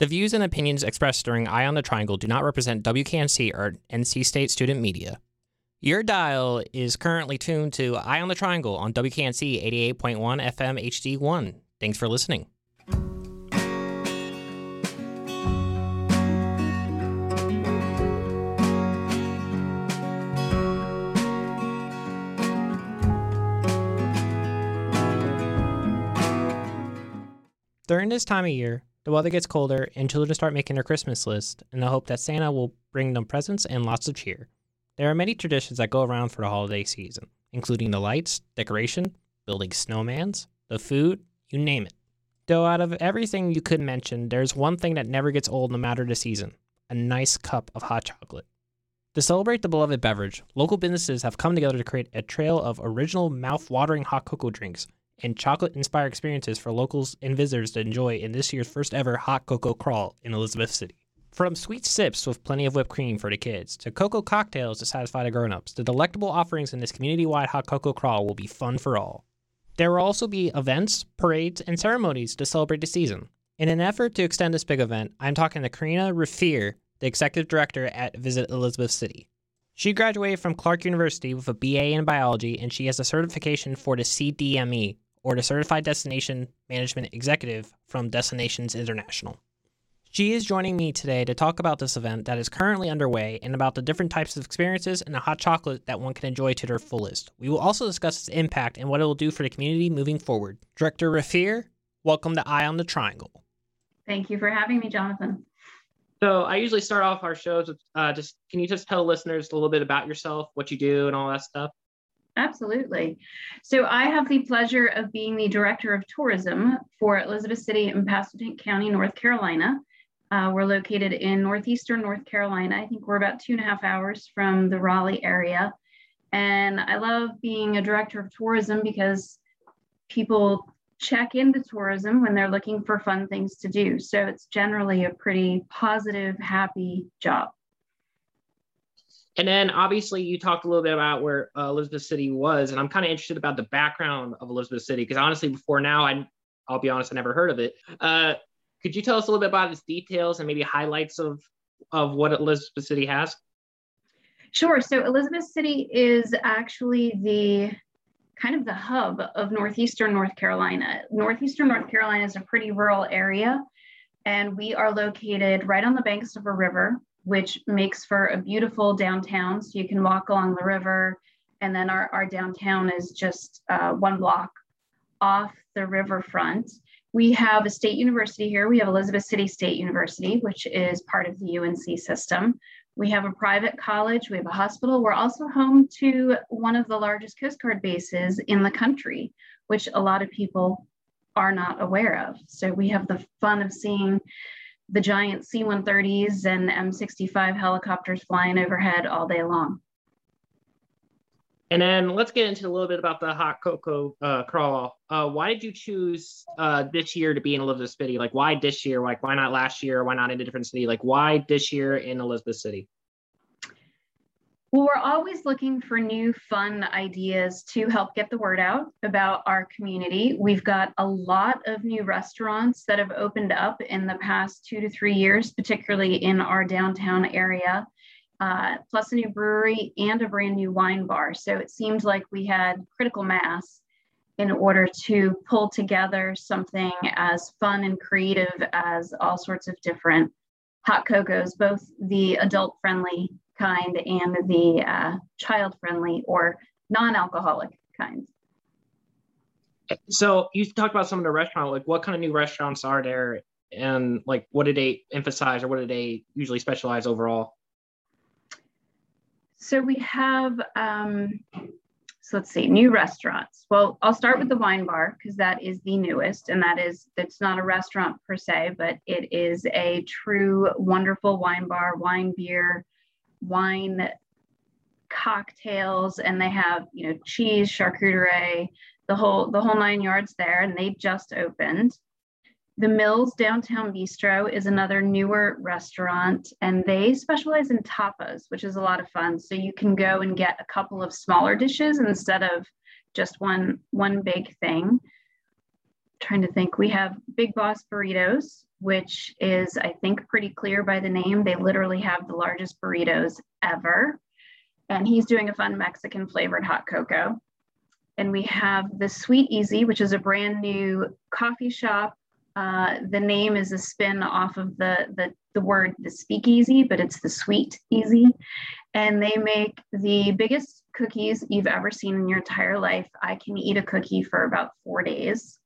The views and opinions expressed during Eye on the Triangle do not represent WKNC or NC State student media. Your dial is currently tuned to Eye on the Triangle on WKNC 88.1 FM HD1. Thanks for listening. During this time of year, the weather gets colder and children start making their Christmas list in the hope that Santa will bring them presents and lots of cheer. There are many traditions that go around for the holiday season, including the lights, decoration, building snowmans, the food, you name it. Though out of everything you could mention, there's one thing that never gets old no matter the season, a nice cup of hot chocolate. To celebrate the beloved beverage, local businesses have come together to create a trail of original mouth-watering hot cocoa drinks and chocolate-inspired experiences for locals and visitors to enjoy in this year's first-ever Hot Cocoa Crawl in Elizabeth City. From sweet sips with plenty of whipped cream for the kids, to cocoa cocktails to satisfy the grown-ups, the delectable offerings in this community-wide Hot Cocoa Crawl will be fun for all. There will also be events, parades, and ceremonies to celebrate the season. In an effort to extend this big event, I'm talking to Karina Raffier, the Executive Director at Visit Elizabeth City. She graduated from Clark University with a BA in Biology, and she has a certification for the CDME, or the Certified Destination Management Executive from Destinations International. She is joining me today to talk about this event that is currently underway and about the different types of experiences and the hot chocolate that one can enjoy to their fullest. We will also discuss its impact and what it will do for the community moving forward. Director Raffier, welcome to Eye on the Triangle. Thank you for having me, Jonathan. So I usually start off our shows with can you just tell listeners a little bit about yourself, what you do and all that stuff? Absolutely. So I have the pleasure of being the Director of Tourism for Elizabeth City and Passapequa County, North Carolina. We're located in northeastern North Carolina. I think we're about 2.5 hours from the Raleigh area. And I love being a Director of Tourism because people check into tourism when they're looking for fun things to do. So it's generally a pretty positive, happy job. And then obviously you talked a little bit about where Elizabeth City was, and I'm kind of interested about the background of Elizabeth City, because honestly before now, I'll be honest, I never heard of it. Could you tell us a little bit about its details and maybe highlights of what Elizabeth City has? Sure, so Elizabeth City is actually the kind of the hub of northeastern North Carolina. Northeastern North Carolina is a pretty rural area, and we are located right on the banks of a river, which makes for a beautiful downtown. So you can walk along the river, and then our downtown is just one block off the riverfront. We have a state university here. We have Elizabeth City State University, which is part of the UNC system. We have a private college. We have a hospital. We're also home to one of the largest Coast Guard bases in the country, which a lot of people are not aware of. So we have the fun of seeing the giant C-130s and M65 helicopters flying overhead all day long. And then let's get into a little bit about the Hot Cocoa Crawl. Why did you choose this year to be in Elizabeth City? Like, why this year? Like, why not last year? Why not in a different city? Like, why this year in Elizabeth City? Well, we're always looking for new fun ideas to help get the word out about our community. We've got a lot of new restaurants that have opened up in the past 2 to 3 years, particularly in our downtown area, plus a new brewery and a brand new wine bar. So it seemed like we had critical mass in order to pull together something as fun and creative as all sorts of different hot cocos, both the adult-friendly kind and the child-friendly or non-alcoholic kind. So you talked about some of the restaurants, like what kind of new restaurants are there and like what do they emphasize or what do they usually specialize overall? So we have, let's see, new restaurants. Well, I'll start with the wine bar because that is the newest, and that's not a restaurant per se, but it is a true wonderful wine bar, wine, beer, wine cocktails, and they have, you know, cheese, charcuterie, the whole 9 yards there, and they just opened. The Mills Downtown Bistro is another newer restaurant, and they specialize in tapas, which is a lot of fun. So you can go and get a couple of smaller dishes instead of just one big thing. I'm trying to think, we have Big Boss Burritos, which is, I think, pretty clear by the name. They literally have the largest burritos ever. And he's doing a fun Mexican flavored hot cocoa. And we have the Sweet Easy, which is a brand new coffee shop. The name is a spin off of the word, the speakeasy, but it's the Sweet Easy. And they make the biggest cookies you've ever seen in your entire life. I can eat a cookie for about 4 days.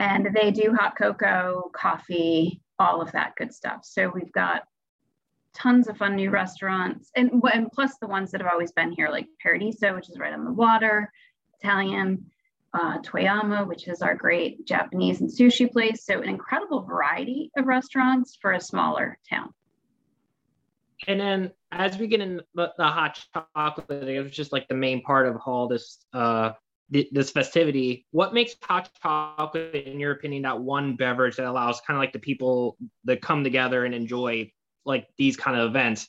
And they do hot cocoa, coffee, all of that good stuff. So we've got tons of fun new restaurants, and plus the ones that have always been here, like Paradiso, which is right on the water, Italian, Toyama, which is our great Japanese and sushi place. So an incredible variety of restaurants for a smaller town. And then as we get in the hot chocolate, it was just like the main part of all this this festivity. What makes hot chocolate, in your opinion, that one beverage that allows kind of like the people that come together and enjoy like these kind of events?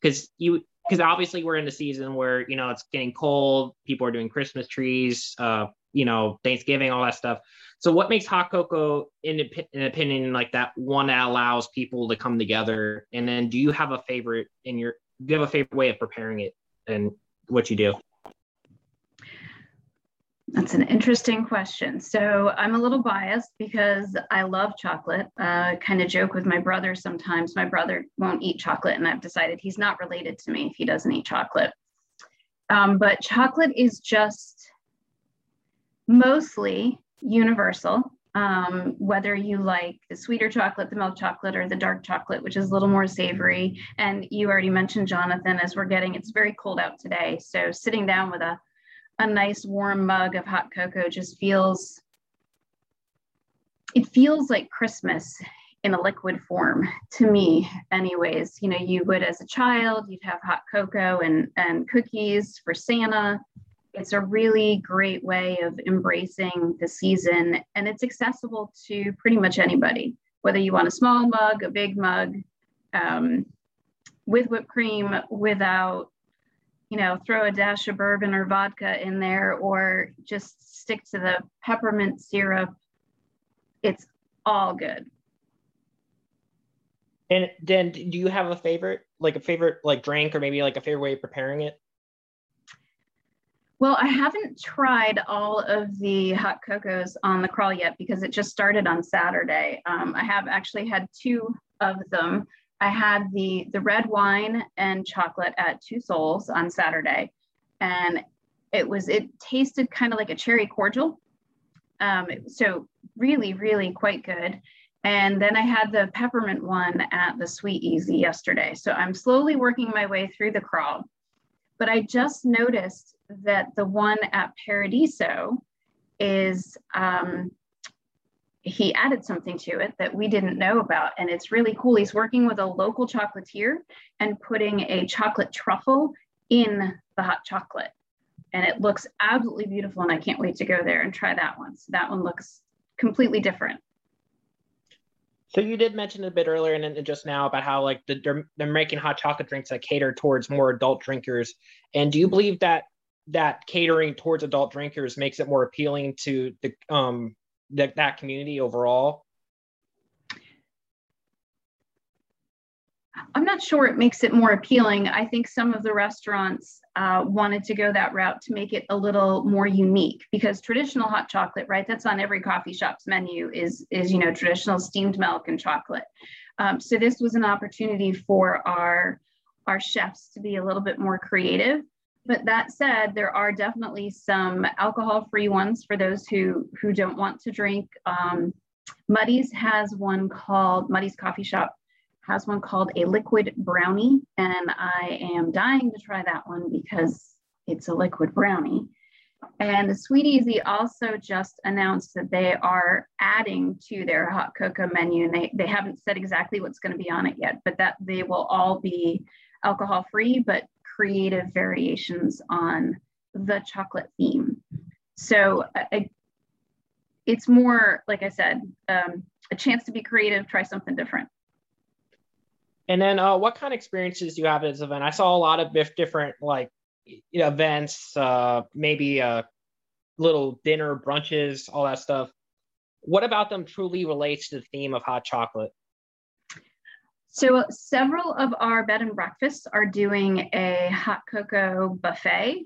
Because obviously we're in the season where, you know, it's getting cold, people are doing Christmas trees, you know, Thanksgiving, all that stuff. So what makes hot cocoa, in opinion, like that one that allows people to come together? And then do you have a favorite do you have a favorite way of preparing it and what you do? That's an interesting question. So I'm a little biased because I love chocolate. I kind of joke with my brother sometimes. My brother won't eat chocolate, and I've decided he's not related to me if he doesn't eat chocolate. But chocolate is just mostly universal, whether you like the sweeter chocolate, the milk chocolate, or the dark chocolate, which is a little more savory. And you already mentioned, Jonathan, as we're getting, it's very cold out today. So sitting down with a nice warm mug of hot cocoa just feels like Christmas in a liquid form to me anyways. You know, you would as a child, you'd have hot cocoa and cookies for Santa. It's a really great way of embracing the season, and it's accessible to pretty much anybody, whether you want a small mug, a big mug, with whipped cream, without, you know, throw a dash of bourbon or vodka in there, or just stick to the peppermint syrup. It's all good. And then, do you have a favorite drink, or maybe like a favorite way of preparing it? Well, I haven't tried all of the hot cocos on the crawl yet because it just started on Saturday. I have actually had two of them. I had the red wine and chocolate at Two Souls on Saturday, and it tasted kind of like a cherry cordial. So really, really quite good. And then I had the peppermint one at the Sweet Easy yesterday. So I'm slowly working my way through the crawl, but I just noticed that the one at Paradiso is, he added something to it that we didn't know about. And it's really cool. He's working with a local chocolatier and putting a chocolate truffle in the hot chocolate. And it looks absolutely beautiful. And I can't wait to go there and try that one. So that one looks completely different. So you did mention a bit earlier and just now about how like they're making hot chocolate drinks that cater towards more adult drinkers. And do you believe that catering towards adult drinkers makes it more appealing to the, that community overall? I'm not sure it makes it more appealing. I think some of the restaurants wanted to go that route to make it a little more unique, because traditional hot chocolate, right? That's on every coffee shop's menu is, you know, traditional steamed milk and chocolate. So this was an opportunity for our chefs to be a little bit more creative. But that said, there are definitely some alcohol-free ones for those who don't want to drink. Muddy's has one called, Muddy's Coffee Shop has one called a liquid brownie. And I am dying to try that one because it's a liquid brownie. And the Sweet Easy also just announced that they are adding to their hot cocoa menu. And they haven't said exactly what's going to be on it yet, but that they will all be alcohol-free, but creative variations on the chocolate theme. So it's more, like I said, a chance to be creative, try something different. And then what kind of experiences do you have at this event? I saw a lot of different like, you know, events, maybe little dinner brunches, all that stuff. What about them truly relates to the theme of hot chocolate? So several of our bed and breakfasts are doing a hot cocoa buffet.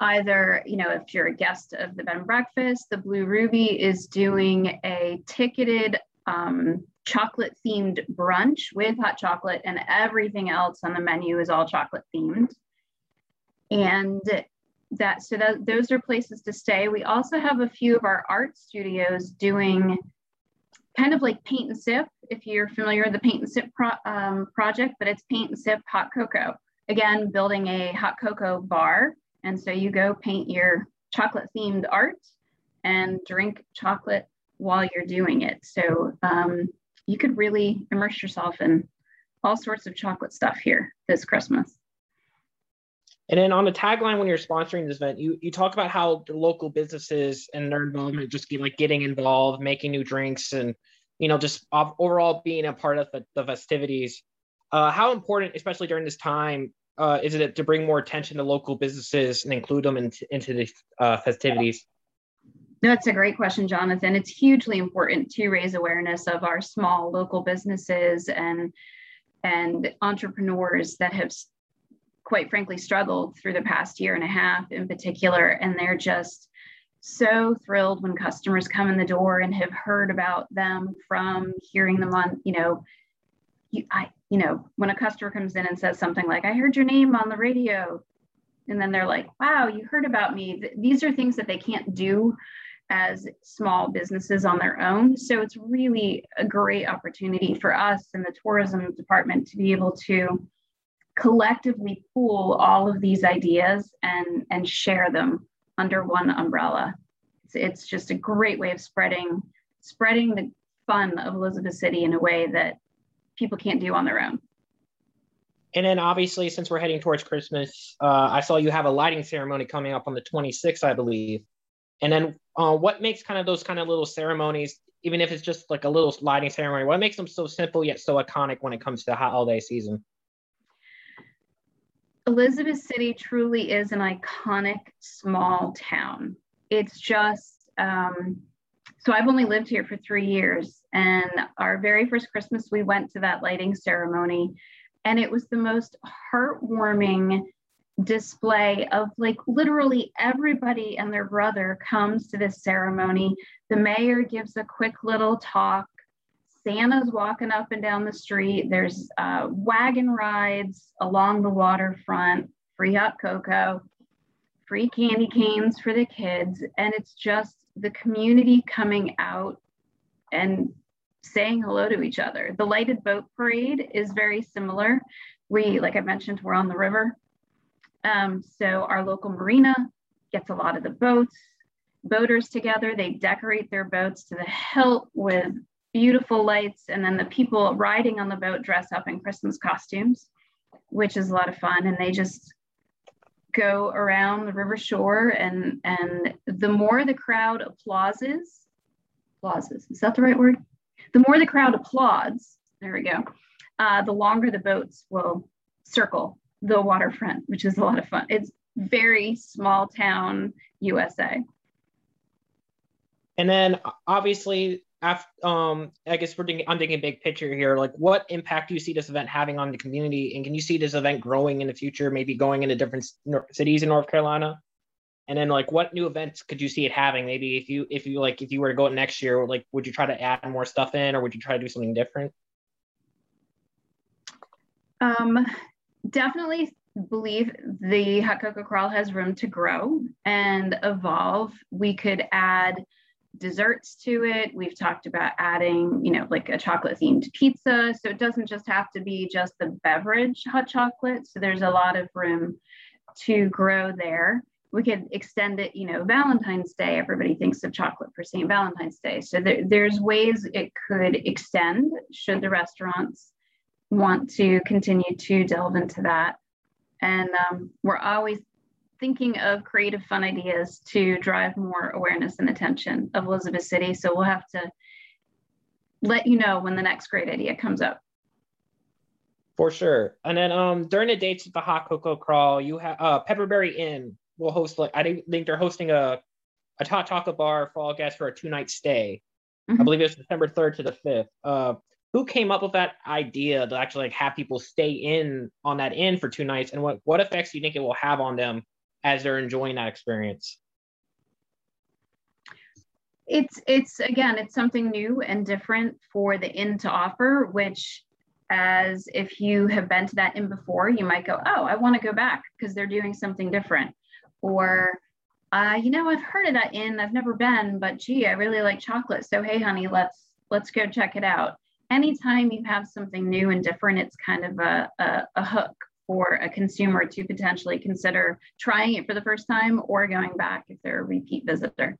Either, you know, if you're a guest of the bed and breakfast, the Blue Ruby is doing a ticketed chocolate themed brunch with hot chocolate, and everything else on the menu is all chocolate themed. And that, so that, those are places to stay. We also have a few of our art studios doing kind of like paint and sip, if you're familiar with the paint and sip project, but it's paint and sip hot cocoa. Again, building a hot cocoa bar. And so you go paint your chocolate themed art and drink chocolate while you're doing it. So you could really immerse yourself in all sorts of chocolate stuff here this Christmas. And then on the tagline, when you're sponsoring this event, you talk about how the local businesses and their involvement, just getting involved, making new drinks, and just overall being a part of the festivities. How important, especially during this time, is it to bring more attention to local businesses and include them into the festivities? That's a great question, Jonathan. It's hugely important to raise awareness of our small local businesses and entrepreneurs that have, quite frankly, struggled through the past year and a half in particular. And they're just so thrilled when customers come in the door and have heard about them from hearing them on, when a customer comes in and says something like, I heard your name on the radio. And then they're like, wow, you heard about me. These are things that they can't do as small businesses on their own. So it's really a great opportunity for us in the tourism department to be able to collectively pool all of these ideas and share them under one umbrella. It's just a great way of spreading the fun of Elizabeth City in a way that people can't do on their own. And then obviously, since we're heading towards Christmas, I saw you have a lighting ceremony coming up on the 26th, I believe. And then what makes kind of those kind of little ceremonies, even if it's just like a little lighting ceremony, what makes them so simple yet so iconic when it comes to the holiday season? Elizabeth City truly is an iconic small town. It's just, so I've only lived here for 3 years, and our very first Christmas, we went to that lighting ceremony, and it was the most heartwarming display of, like, literally everybody and their brother comes to this ceremony. The mayor gives a quick little talk. Santa's walking up and down the street. There's wagon rides along the waterfront, free hot cocoa, free candy canes for the kids. And it's just the community coming out and saying hello to each other. The lighted boat parade is very similar. We, like I mentioned, we're on the river. So our local marina gets a lot of the boats, boaters together. They decorate their boats to the hilt with beautiful lights, and then the people riding on the boat dress up in Christmas costumes, which is a lot of fun, and they just go around the river shore, and the more the crowd applauses, is that the right word? The more the crowd applauds, there we go, the longer the boats will circle the waterfront, which is a lot of fun. It's very small town USA. And then obviously, I guess I'm thinking big picture here. Like, what impact do you see this event having on the community? And can you see this event growing in the future, maybe going into different cities in North Carolina? And then, like, what new events could you see it having? Maybe if you were to go next year, like, would you try to add more stuff in, or would you try to do something different? Definitely believe the Hot Cocoa Crawl has room to grow and evolve. We could add desserts to it. We've talked about adding, like a chocolate themed pizza. So it doesn't just have to be just the beverage hot chocolate. So there's a lot of room to grow there. We could extend it, Valentine's Day, everybody thinks of chocolate for St. Valentine's Day. So there's ways it could extend should the restaurants want to continue to delve into that. And we're always thinking of creative fun ideas to drive more awareness and attention of Elizabeth City. So we'll have to let you know when the next great idea comes up. For sure. And then during the dates of the Hot Cocoa Crawl, you have Pepperberry Inn will host, I think they're hosting a hot chocolate bar for all guests for a 2-night stay. Mm-hmm. I believe it was September 3rd to the 5th. Who came up with that idea to actually like have people stay in on that inn for 2 nights? And what effects do you think it will have on them as they're enjoying that experience? It's again, it's something new and different for the inn to offer, which as if you have been to that inn before, you might go, oh, I want to go back because they're doing something different. Or, you know, I've heard of that inn, I've never been, but gee, I really like chocolate. So, hey, honey, let's go check it out. Anytime you have something new and different, it's kind of a hook for a consumer to potentially consider trying it for the first time or going back if they're a repeat visitor.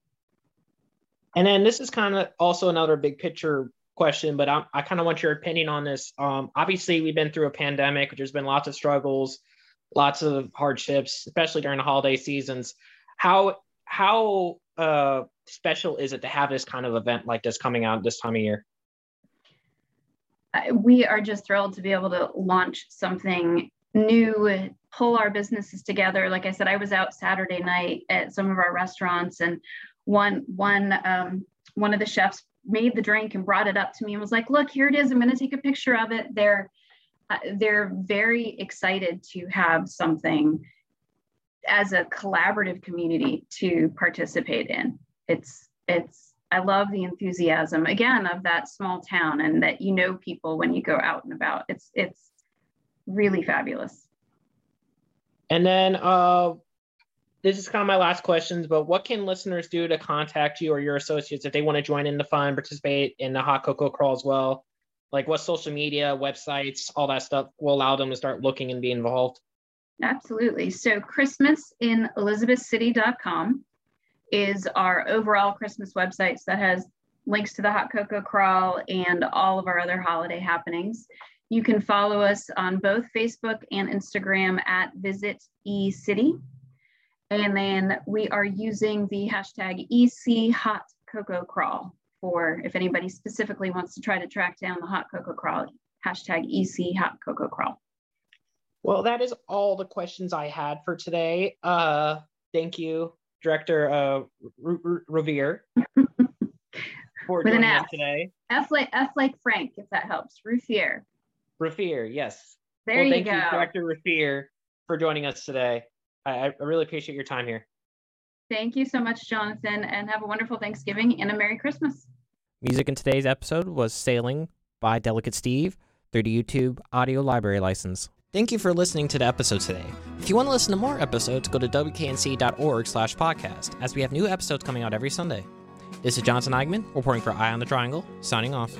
And then this is kind of also another big picture question, but I kind of want your opinion on this. Obviously, we've been through a pandemic. There's been lots of struggles, lots of hardships, especially during the holiday seasons. How special is it to have this kind of event like this coming out this time of year? We are just thrilled to be able to launch something new, pull our businesses together. Like I said, I was out Saturday night at some of our restaurants, and one of the chefs made the drink and brought it up to me and was like, look, here it is. I'm going to take a picture of it. They're very excited to have something as a collaborative community to participate in. I love the enthusiasm again of that small town and that, you know, people when you go out and about. It's really fabulous. And then this is kind of my last questions, but what can listeners do to contact you or your associates if they want to join in the fun, participate in the Hot Cocoa Crawl as well? Like what social media, websites, all that stuff will allow them to start looking and be involved? Absolutely. So Christmas in ElizabethCity.com is our overall Christmas website, so that has links to the Hot Cocoa Crawl and all of our other holiday happenings. You can follow us on both Facebook and Instagram at Visit E-City. And then we are using the hashtag ECHotCocoaCrawl for if anybody specifically wants to try to track down the Hot Cocoa Crawl, hashtag ECHotCocoaCrawl. Well, that is all the questions I had for today. Thank you, Director Revere, for joining us today. F like Frank, if that helps. Ruffier. Raffier, yes. There you go. Thank you, Director Raffier, for joining us today. I really appreciate your time here. Thank you so much, Jonathan, and have a wonderful Thanksgiving and a Merry Christmas. Music in today's episode was Sailing by Delicate Steve through the YouTube Audio Library License. Thank you for listening to the episode today. If you want to listen to more episodes, go to WKNC.org/podcast, as we have new episodes coming out every Sunday. This is Jonathan Eigman, reporting for Eye on the Triangle, signing off.